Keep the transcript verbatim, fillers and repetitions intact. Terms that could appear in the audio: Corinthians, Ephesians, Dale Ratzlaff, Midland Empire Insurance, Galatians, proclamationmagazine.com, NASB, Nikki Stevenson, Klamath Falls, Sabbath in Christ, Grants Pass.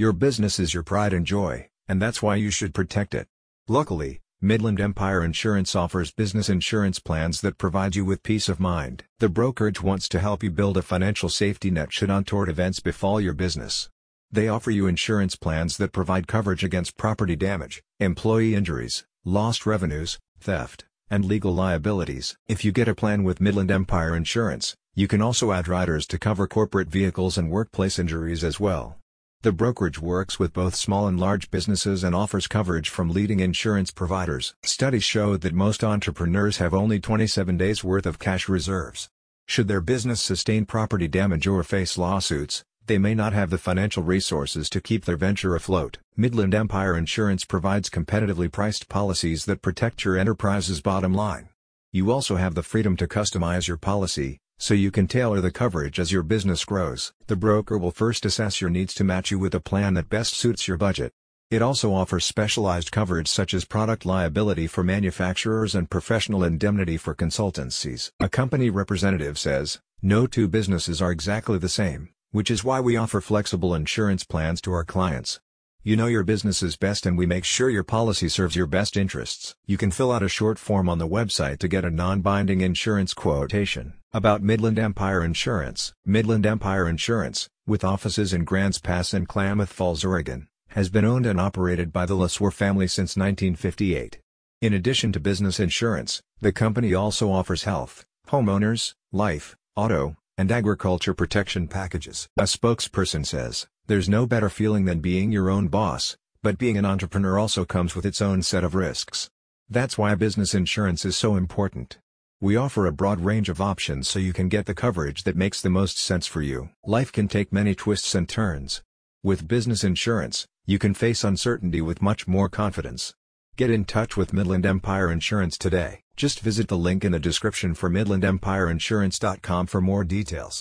Your business is your pride and joy, and that's why you should protect it. Luckily, Midland Empire Insurance offers business insurance plans that provide you with peace of mind. The brokerage wants to help you build a financial safety net should untoward events befall your business. They offer you insurance plans that provide coverage against property damage, employee injuries, lost revenues, theft, and legal liabilities. If you get a plan with Midland Empire Insurance, you can also add riders to cover corporate vehicles and workplace injuries as well. The brokerage works with both small and large businesses and offers coverage from leading insurance providers. Studies show that most entrepreneurs have only twenty-seven days worth of cash reserves. Should their business sustain property damage or face lawsuits, they may not have the financial resources to keep their venture afloat. Midland Empire Insurance provides competitively priced policies that protect your enterprise's bottom line. You also have the freedom to customize your policy, so you can tailor the coverage as your business grows. The broker will first assess your needs to match you with a plan that best suits your budget. It also offers specialized coverage such as product liability for manufacturers and professional indemnity for consultancies. A company representative says, "No two businesses are exactly the same, which is why we offer flexible insurance plans to our clients. You know your business is best and we make sure your policy serves your best interests." You can fill out a short form on the website to get a non-binding insurance quotation. About Midland Empire Insurance. Midland Empire Insurance, with offices in Grants Pass and Klamath Falls, Oregon, has been owned and operated by the Lesueur family since nineteen fifty-eight. In addition to business insurance, the company also offers health, homeowners, life, auto, and agriculture protection packages. A spokesperson says, "There's no better feeling than being your own boss, but being an entrepreneur also comes with its own set of risks. That's why business insurance is so important. We offer a broad range of options so you can get the coverage that makes the most sense for you." Life can take many twists and turns. With business insurance, you can face uncertainty with much more confidence. Get in touch with Midland Empire Insurance today. Just visit the link in the description for midland empire insurance dot com for more details.